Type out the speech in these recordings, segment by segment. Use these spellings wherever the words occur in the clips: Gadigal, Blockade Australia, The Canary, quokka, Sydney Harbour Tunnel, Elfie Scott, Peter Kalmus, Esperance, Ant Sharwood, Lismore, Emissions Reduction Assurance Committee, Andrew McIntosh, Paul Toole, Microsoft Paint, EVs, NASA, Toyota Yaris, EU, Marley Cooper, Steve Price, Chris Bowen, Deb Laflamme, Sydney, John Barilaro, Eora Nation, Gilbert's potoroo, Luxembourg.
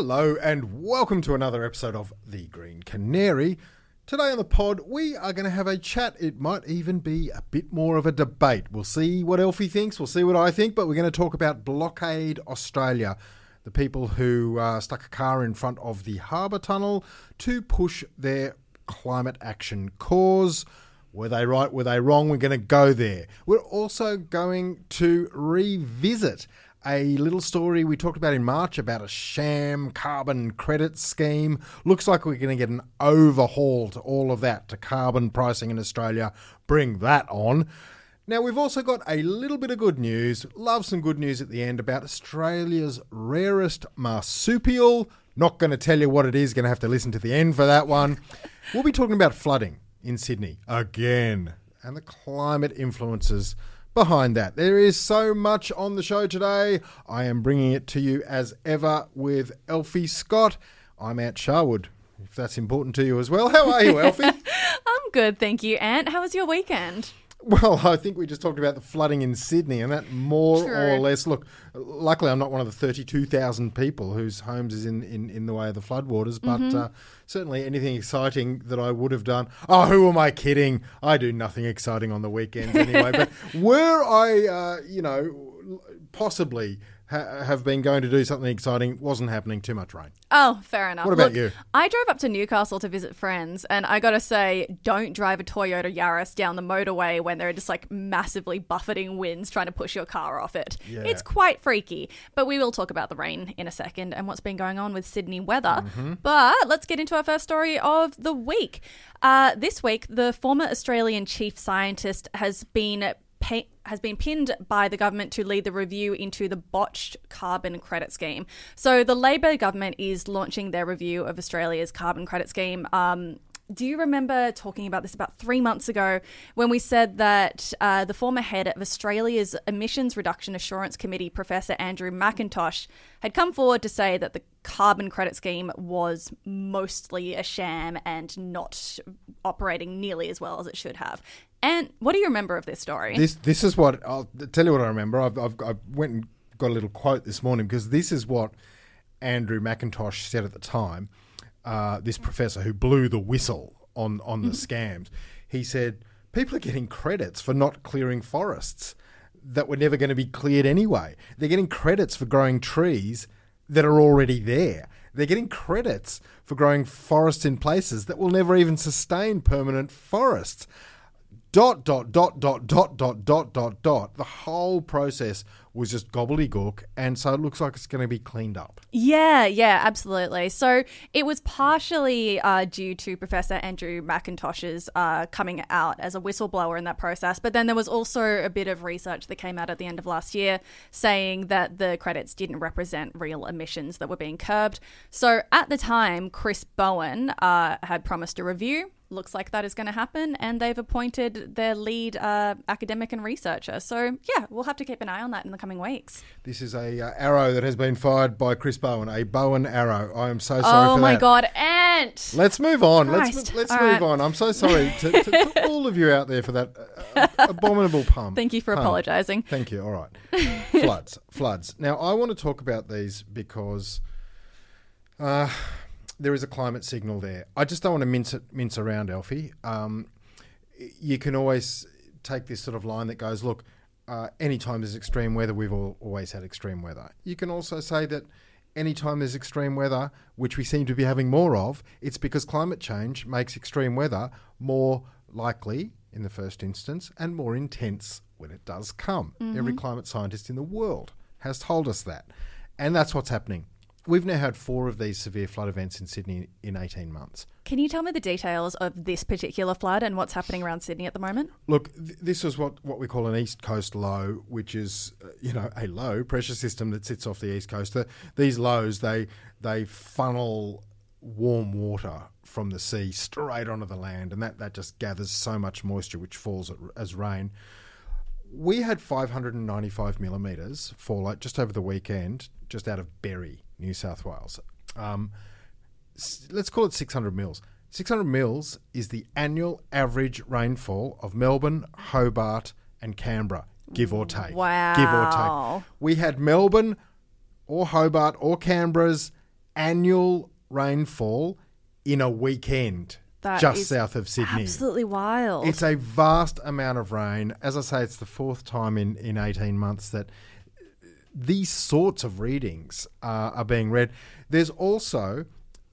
Hello and welcome to another episode of The Green Canary. Today on the pod, we are going to have a chat. It might even be a bit more of a debate. We'll see what Elfie thinks, we'll see what I think, but we're going to talk about Blockade Australia, the people who stuck a car in front of the Harbour Tunnel to push their climate action cause. Were they right? Were they wrong? We're going to go there. We're also going to revisit a little story we talked about in March about a sham carbon credit scheme. Looks like we're going to get an overhaul to all of that, to carbon pricing in Australia. Bring that on. Now, we've also got a little bit of good news. Love some good news at the end about Australia's rarest marsupial. Not going to tell you what it is. Going to have to listen to the end for that one. We'll be talking about flooding in Sydney again and the climate influences behind that. There is so much on the show today. I am bringing it to you as ever with Elfie Scott. I'm Ant Sharwood, if that's important to you as well. How are you, Elfie? I'm good, thank you, Ant. How was your weekend? Well, I think we just talked about the flooding in Sydney and that more True. Or less. Look, luckily I'm not one of the 32,000 people whose homes is in the way of the floodwaters, but certainly anything exciting that I would have done. Oh, who am I kidding? I do nothing exciting on the weekends anyway. But were I, possibly have been going to do something exciting, wasn't happening, too much rain. Oh, fair enough. What about you? I drove up to Newcastle to visit friends, and I got to say, don't drive a Toyota Yaris down the motorway when there are just like massively buffeting winds trying to push your car off it. Yeah. It's quite freaky, but we will talk about the rain in a second and what's been going on with Sydney weather. But let's get into our first story of the week. This week, the former Australian chief scientist has been pinned by the government to lead the review into the botched carbon credit scheme. So the Labor government is launching their review of Australia's carbon credit scheme. Do you remember talking about this about 3 months ago when we said that the former head of Australia's Emissions Reduction Assurance Committee, Professor Andrew McIntosh, had come forward to say that the carbon credit scheme was mostly a sham and not operating nearly as well as it should have? And what do you remember of this story? This is what I'll tell you what I remember. I went and got a little quote this morning because this is what Andrew McIntosh said at the time. This professor who blew the whistle on the scams. He said, people are getting credits for not clearing forests that were never going to be cleared anyway. They're getting credits for growing trees that are already there. They're getting credits for growing forests in places that will never even sustain permanent forests. ... The whole process was just gobbledygook, and so it looks like it's going to be cleaned up. Yeah, absolutely. So it was partially due to Professor Andrew McIntosh's coming out as a whistleblower in that process, but then there was also a bit of research that came out at the end of last year saying that the credits didn't represent real emissions that were being curbed. So at the time, Chris Bowen had promised a review. Looks like that is going to happen, and they've appointed their lead academic and researcher. So, yeah, we'll have to keep an eye on that in the coming weeks. This is a arrow that has been fired by Chris Bowen, a Bowen arrow. I am so sorry for that. Oh, my God, Ant! Let's move on. Christ. Let's move on. I'm so sorry to all of you out there for that abominable pun. Thank you for apologising. Thank you. All right. Floods. Now, I want to talk about these because... there is a climate signal there. I just don't want to mince around, Elfie. You can always take this sort of line that goes, look, anytime there's extreme weather, we've always had extreme weather. You can also say that anytime there's extreme weather, which we seem to be having more of, it's because climate change makes extreme weather more likely in the first instance and more intense when it does come. Every climate scientist in the world has told us that. And that's what's happening. We've now had 4 of these severe flood events in Sydney in 18 months. Can you tell me the details of this particular flood and what's happening around Sydney at the moment? Look, this is what we call an East Coast low, which is, a low pressure system that sits off the East Coast. These lows, they funnel warm water from the sea straight onto the land, and that just gathers so much moisture, which falls as rain. We had 595 millimetres fall just over the weekend, just out of Berry, New South Wales. Let's call it 600 mils. 600 mils is the annual average rainfall of Melbourne, Hobart and Canberra, give or take. Wow. Give or take. We had Melbourne or Hobart or Canberra's annual rainfall in a weekend. That just south of Sydney. Absolutely wild. It's a vast amount of rain. As I say, it's the fourth time in 18 months that these sorts of readings are being read. There's also,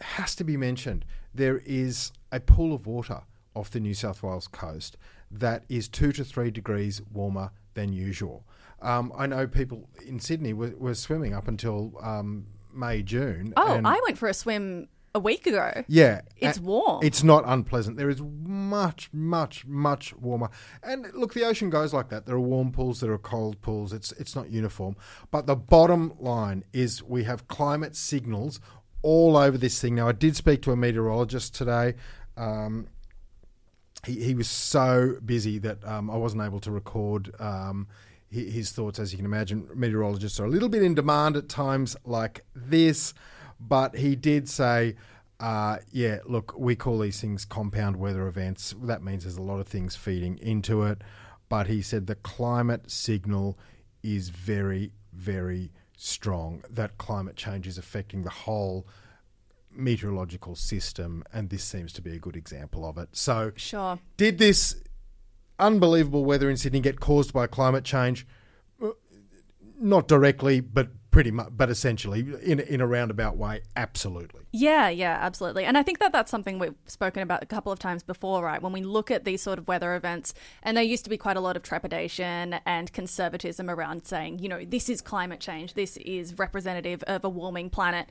has to be mentioned, there is a pool of water off the New South Wales coast that is 2 to 3 degrees warmer than usual. I know people in Sydney were swimming up until May, June. Oh, I went for a swim a week ago. Yeah. It's warm. It's not unpleasant. There is much, much, much warmer. And look, the ocean goes like that. There are warm pools, there are cold pools. It's not uniform. But the bottom line is we have climate signals all over this thing. Now, I did speak to a meteorologist today. He was so busy that I wasn't able to record his thoughts. As you can imagine, meteorologists are a little bit in demand at times like this. But he did say, we call these things compound weather events. That means there's a lot of things feeding into it. But he said the climate signal is very, very strong, that climate change is affecting the whole meteorological system, and this seems to be a good example of it. So sure. Did this unbelievable weather in Sydney get caused by climate change? Not directly, but pretty much, but essentially in a roundabout way, absolutely. Yeah, absolutely. And I think that's something we've spoken about a couple of times before, right? When we look at these sort of weather events, and there used to be quite a lot of trepidation and conservatism around saying, you know, this is climate change, this is representative of a warming planet.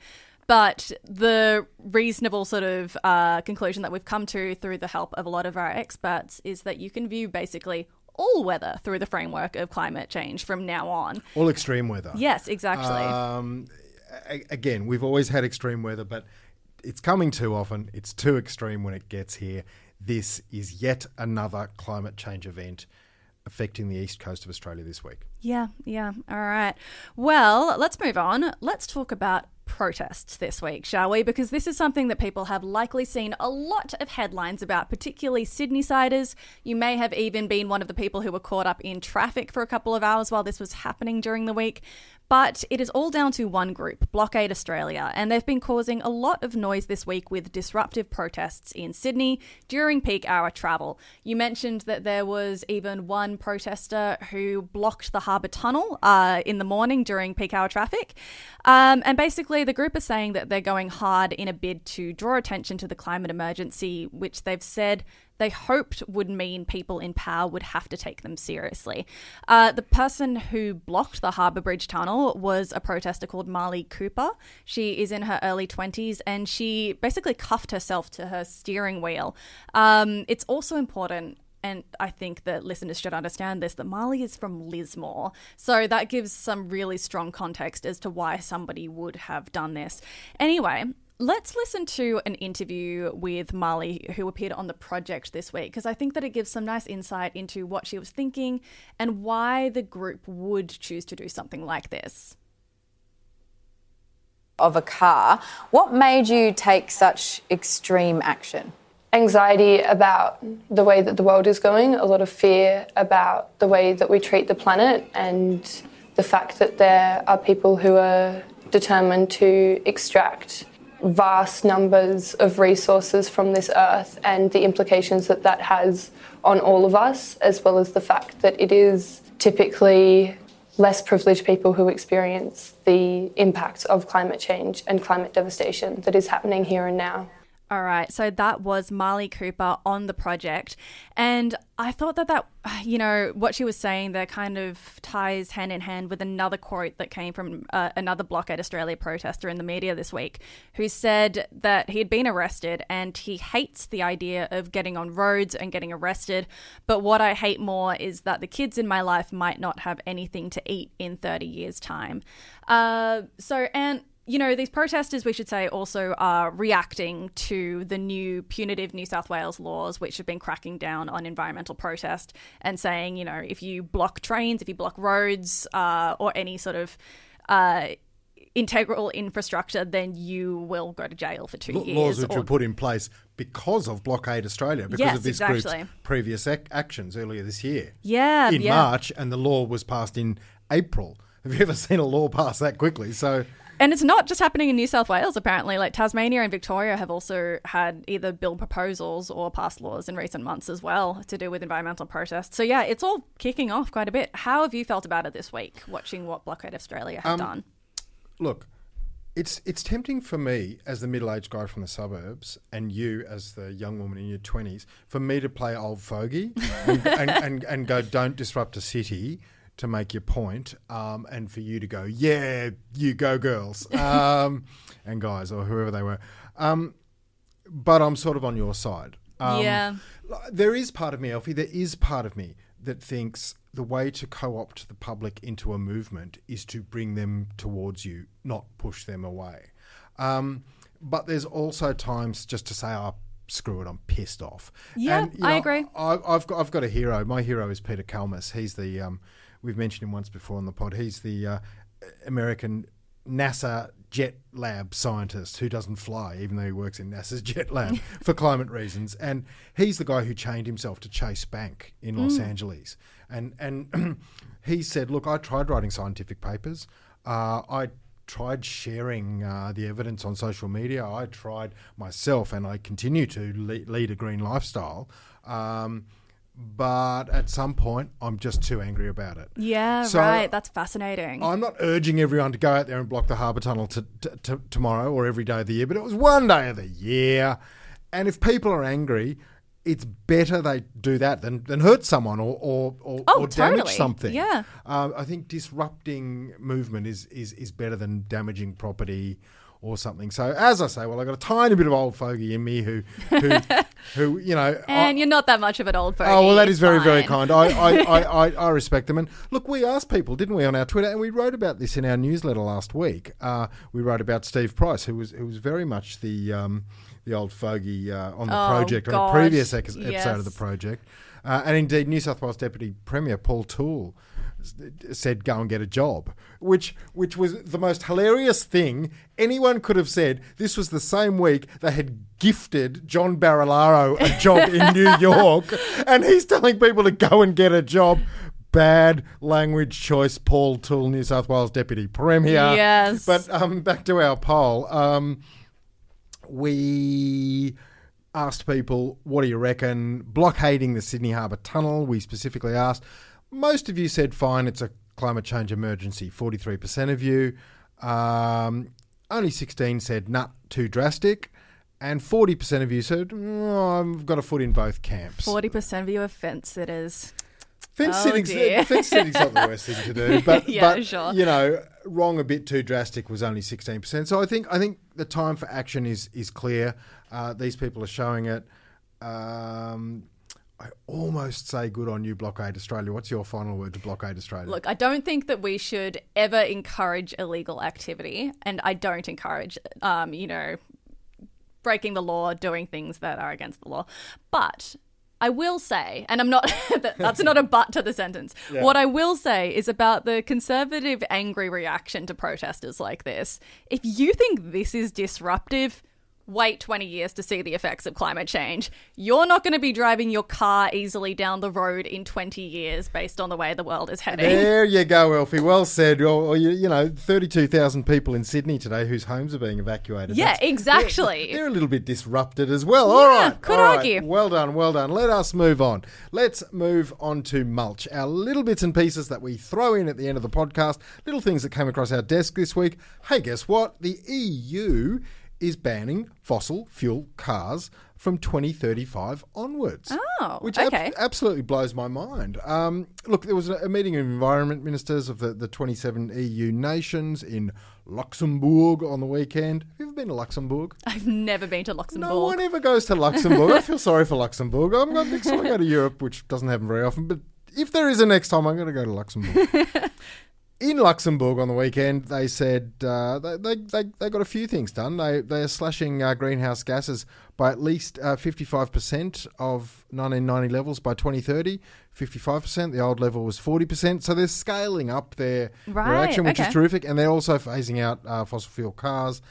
But the reasonable sort of conclusion that we've come to through the help of a lot of our experts is that you can view basically all weather through the framework of climate change from now on. All extreme weather. Yes, exactly. Again, we've always had extreme weather, but it's coming too often. It's too extreme when it gets here. This is yet another climate change event affecting the east coast of Australia this week. Yeah. All right. Well, let's move on. Let's talk about protests this week, shall we? Because this is something that people have likely seen a lot of headlines about, particularly Sydney-siders. You may have even been one of the people who were caught up in traffic for a couple of hours while this was happening during the week. But it is all down to one group, Blockade Australia, and they've been causing a lot of noise this week with disruptive protests in Sydney during peak hour travel. You mentioned that there was even one protester who blocked the Harbour Tunnel in the morning during peak hour traffic. And basically the group are saying that they're going hard in a bid to draw attention to the climate emergency, which they've said they hoped would mean people in power would have to take them seriously. The person who blocked the Harbour Bridge Tunnel was a protester called Marley Cooper. She is in her early 20s and she basically cuffed herself to her steering wheel. It's also important, and I think that listeners should understand this, that Marley is from Lismore. So that gives some really strong context as to why somebody would have done this. Anyway, let's listen to an interview with Marley, who appeared on The Project this week, because I think that it gives some nice insight into what she was thinking and why the group would choose to do something like this. Of a car, what made you take such extreme action? Anxiety about the way that the world is going, a lot of fear about the way that we treat the planet and the fact that there are people who are determined to extract vast numbers of resources from this earth and the implications that that has on all of us, as well as the fact that it is typically less privileged people who experience the impact of climate change and climate devastation that is happening here and now. All right, so that was Marley Cooper on The Project. And I thought that, you know, what she was saying there kind of ties hand in hand with another quote that came from another Blockade Australia protester in the media this week, who said that he had been arrested and he hates the idea of getting on roads and getting arrested. But what I hate more is that the kids in my life might not have anything to eat in 30 years' time. You know, these protesters, we should say, also are reacting to the new punitive New South Wales laws, which have been cracking down on environmental protest and saying, you know, if you block trains, if you block roads or any sort of integral infrastructure, then you will go to jail for 2 years. Laws which were put in place because of Blockade Australia, because of this group's previous actions earlier this year. In March, and the law was passed in April. Have you ever seen a law pass that quickly? So And it's not just happening in New South Wales, apparently. Like, Tasmania and Victoria have also had either bill proposals or passed laws in recent months as well to do with environmental protests. So, yeah, it's all kicking off quite a bit. How have you felt about it this week, watching what Blockade Australia have done? Look, it's tempting for me as the middle-aged guy from the suburbs and you as the young woman in your 20s, for me to play old fogey and go, don't disrupt a city to make your point, and for you to go, yeah, you go girls, and guys, or whoever they were. But I'm sort of on your side. Yeah. There is part of me, Elfie, there is part of me that thinks the way to co-opt the public into a movement is to bring them towards you, not push them away. But there's also times just to say, oh, screw it, I'm pissed off. Yeah, and, I agree. I've got a hero. My hero is Peter Kalmus. He's the... We've mentioned him once before on the pod. He's the American NASA jet lab scientist who doesn't fly, even though he works in NASA's jet lab for climate reasons. And he's the guy who chained himself to Chase Bank in Los Angeles. And he said, look, I tried writing scientific papers. I tried sharing the evidence on social media. I tried myself, and I continue to lead a green lifestyle. But at some point, I'm just too angry about it. Yeah, so right. That's fascinating. I'm not urging everyone to go out there and block the Harbour Tunnel tomorrow or every day of the year, but it was one day of the year. And if people are angry, it's better they do that than hurt someone or damage something. Yeah. I think disrupting movement is better than damaging property or something. So as I say, well, I got a tiny bit of old fogey in me who you know. And you're not that much of an old fogey. Oh well, that is very, very kind. I respect them. And look, we asked people, didn't we, on our Twitter, and we wrote about this in our newsletter last week. We wrote about Steve Price, who was very much the old fogey on the project on a previous episode of the project, and indeed New South Wales Deputy Premier Paul Toole said, go and get a job, which was the most hilarious thing anyone could have said. This was the same week they had gifted John Barilaro a job in New York, and he's telling people to go and get a job. Bad language choice, Paul Toole, New South Wales Deputy Premier. Yes. But back to our poll. We asked people, what do you reckon? Blockading the Sydney Harbour Tunnel, we specifically asked. Most of you said, fine, it's a climate change emergency, 43% of you. Only 16 said, nah, too drastic. And 40% of you said, I've got a foot in both camps. 40% of you are fence sitters. Fence sitting's not the worst thing to do. But, sure. You know, wrong a bit too drastic was only 16%. So I think the time for action is clear. These people are showing it. I almost say good on you, Blockade Australia. What's your final word to Blockade Australia? Look, I don't think that we should ever encourage illegal activity, and I don't encourage, breaking the law, doing things that are against the law. But I will say, and I'm not, that's not a but to the sentence. Yeah. What I will say is about the conservative angry reaction to protesters like this. If you think this is disruptive, wait 20 years to see the effects of climate change. You're not going to be driving your car easily down the road in 20 years based on the way the world is heading. There you go, Elfie. Well said. Or 32,000 people in Sydney today whose homes are being evacuated. Yeah, exactly. They're a little bit disrupted as well. Yeah, All right. Well done. Let's move on to mulch. Our little bits and pieces that we throw in at the end of the podcast, little things that came across our desk this week. Hey, guess what? The EU is banning fossil fuel cars from 2035 onwards. Oh, which absolutely blows my mind. Look, there was a meeting of environment ministers of the 27 EU nations in Luxembourg on the weekend. Have you ever been to Luxembourg? I've never been to Luxembourg. No one ever goes to Luxembourg. I feel sorry for Luxembourg. I'm going to go to Europe, which doesn't happen very often, but if there is a next time, I'm going to go to Luxembourg. In Luxembourg on the weekend, they said they got a few things done. They are slashing greenhouse gases by at least 55% of 1990 levels by 2030. 55%. The old level was 40%. So they're scaling up their action, which is terrific. And they're also phasing out fossil fuel cars.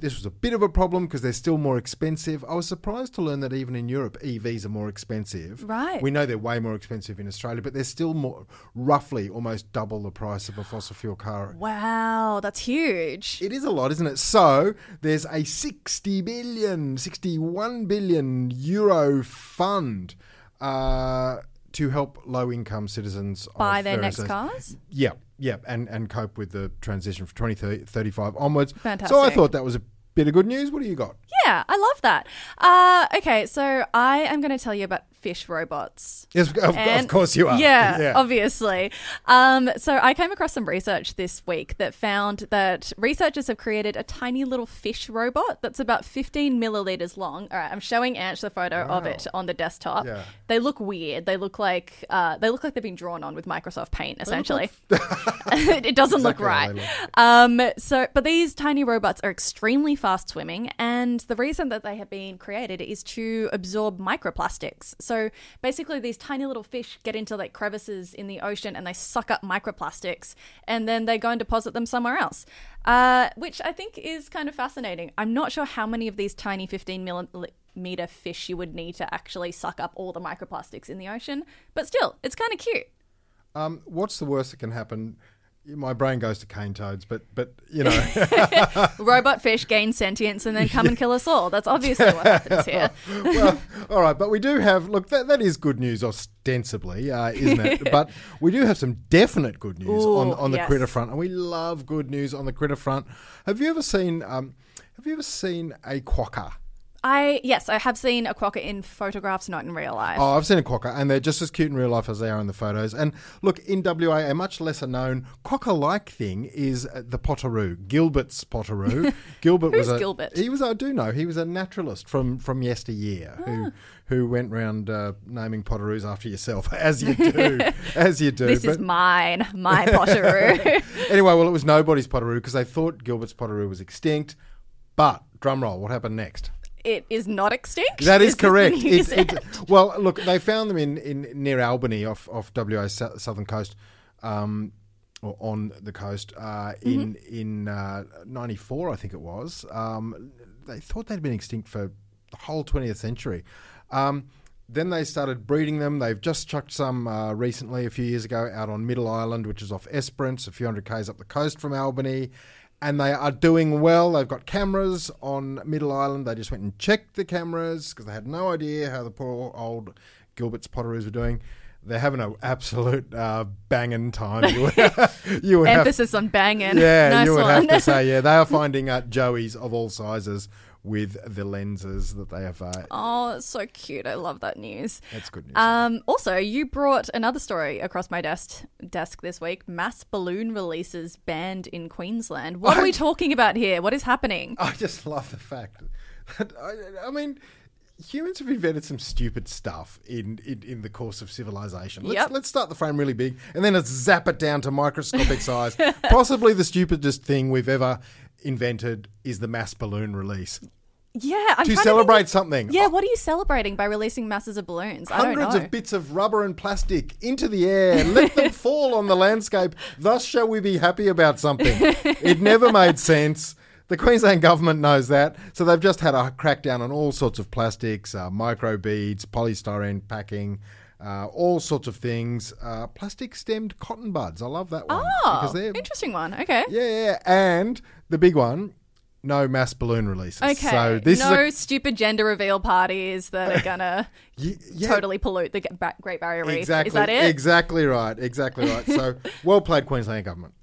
This was a bit of a problem because they're still more expensive. I was surprised to learn that even in Europe, EVs are more expensive. Right. We know they're way more expensive in Australia, but they're still more, roughly almost double the price of a fossil fuel car. Wow, that's huge. It is a lot, isn't it? So there's a 61 billion euro fund to help low-income citizens. Buy their next cars? Yeah. Yep, and cope with the transition from 2035 onwards. Fantastic. So I thought that was a bit of good news. What do you got? Yeah, I love that. Okay, so I am going to tell you about fish robots. Yes, of course you are. Yeah, obviously. So I came across some research this week that found that researchers have created a tiny little fish robot that's about 15 milliliters long. All right, I'm showing Ange the photo of it on the desktop. Yeah. They look weird. They look like they've been drawn on with Microsoft Paint, essentially. It doesn't look right. But these tiny robots are extremely fast swimming, and the reason that they have been created is to absorb microplastics. So basically these tiny little fish get into like crevices in the ocean and they suck up microplastics and then they go and deposit them somewhere else, which I think is kind of fascinating. I'm not sure how many of these tiny 15 millimeter fish you would need to actually suck up all the microplastics in the ocean, but still, it's kind of cute. What's the worst that can happen? My brain goes to cane toads, but you know. Robot fish gain sentience and then come and kill us all. That's obviously what happens here. Well, all right, but we do have, look, that is good news ostensibly, isn't it? But we do have some definite good news on the critter front, and we love good news on the critter front. Have you ever seen a quokka? Yes, I have seen a quokka in photographs, not in real life. Oh, I've seen a quokka, and they're just as cute in real life as they are in the photos. And look, in WA, a much lesser known quokka-like thing is the potoroo, Gilbert's potoroo. Gilbert Who's Gilbert? I do know. He was a naturalist from yesteryear who went round naming potoroos after yourself, as you do. This is my potoroo. Anyway, well, it was nobody's potoroo because they thought Gilbert's potoroo was extinct. But drumroll, what happened next? It is not extinct. That is correct. Well, look, they found them in near Albany off WA's southern coast, or on the coast, in 94, I think it was. They thought they'd been extinct for the whole 20th century. Then they started breeding them. They've just chucked some recently, a few years ago, out on Middle Island, which is off Esperance, a few hundred k's up the coast from Albany. And they are doing well. They've got cameras on Middle Island. They just went and checked the cameras because they had no idea how the poor old Gilbert's potaroos were doing. They're having an absolute banging time. You would emphasis on banging. Yeah, nice you would one. Have to say, yeah, they are finding joeys of all sizes with the lenses that they have. Oh, that's so cute. I love that news. That's good news. Also, you brought another story across my desk this week. Mass balloon releases banned in Queensland. What are we talking about here? What is happening? I just love the fact that, I mean, humans have invented some stupid stuff in the course of civilization. Let's start the frame really big and then let's zap it down to microscopic size. Possibly the stupidest thing we've ever invented is the mass balloon release. Yeah. I'm to celebrate something. Yeah, what are you celebrating by releasing masses of balloons? I don't know. Hundreds of bits of rubber and plastic into the air. Let them fall on the landscape. Thus shall we be happy about something. It never made sense. The Queensland government knows that. So they've just had a crackdown on all sorts of plastics, microbeads, polystyrene packing, all sorts of things. Plastic-stemmed cotton buds. I love that one. Oh, interesting one. Okay. Yeah, and the big one, no mass balloon releases. Okay. So this no is stupid gender reveal parties that are going to totally pollute the Great Barrier Reef. Exactly, is that it? Exactly right. So well played, Queensland government.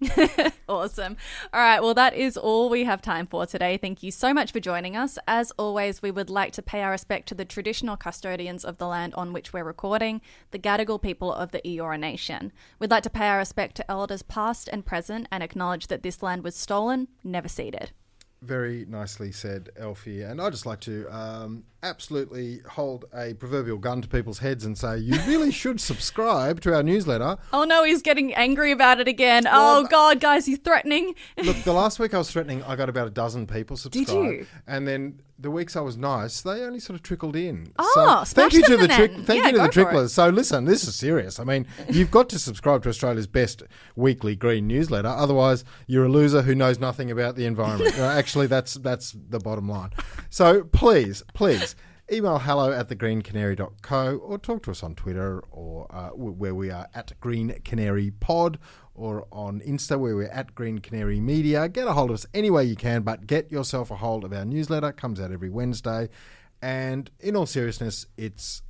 Awesome. All right. Well, that is all we have time for today. Thank you so much for joining us. As always, we would like to pay our respect to the traditional custodians of the land on which we're recording, the Gadigal people of the Eora Nation. We'd like to pay our respect to elders past and present and acknowledge that this land was stolen, never ceded. Very nicely said, Elfie. And I'd just like to absolutely hold a proverbial gun to people's heads and say, you really should subscribe to our newsletter. Oh, no, he's getting angry about it again. Well, oh, God, guys, he's threatening. Look, the last week I was threatening, I got about a dozen people subscribed. Did you? And then the weeks I was nice, they only sort of trickled in. Oh, so thank you to the tricklers. So listen, this is serious. I mean, you've got to subscribe to Australia's best weekly green newsletter. Otherwise, you're a loser who knows nothing about the environment. Actually, that's the bottom line. So please. Email hello@thegreencanary.co or talk to us on Twitter or where we are at Green Canary Pod, or on Insta where we're at Green Canary Media. Get a hold of us any way you can, but get yourself a hold of our newsletter. It comes out every Wednesday. And in all seriousness, it's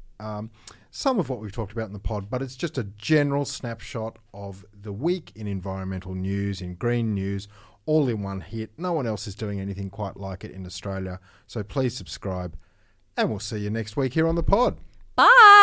some of what we've talked about in the pod, but it's just a general snapshot of the week in environmental news, in green news, all in one hit. No one else is doing anything quite like it in Australia. So please subscribe. And we'll see you next week here on the pod. Bye.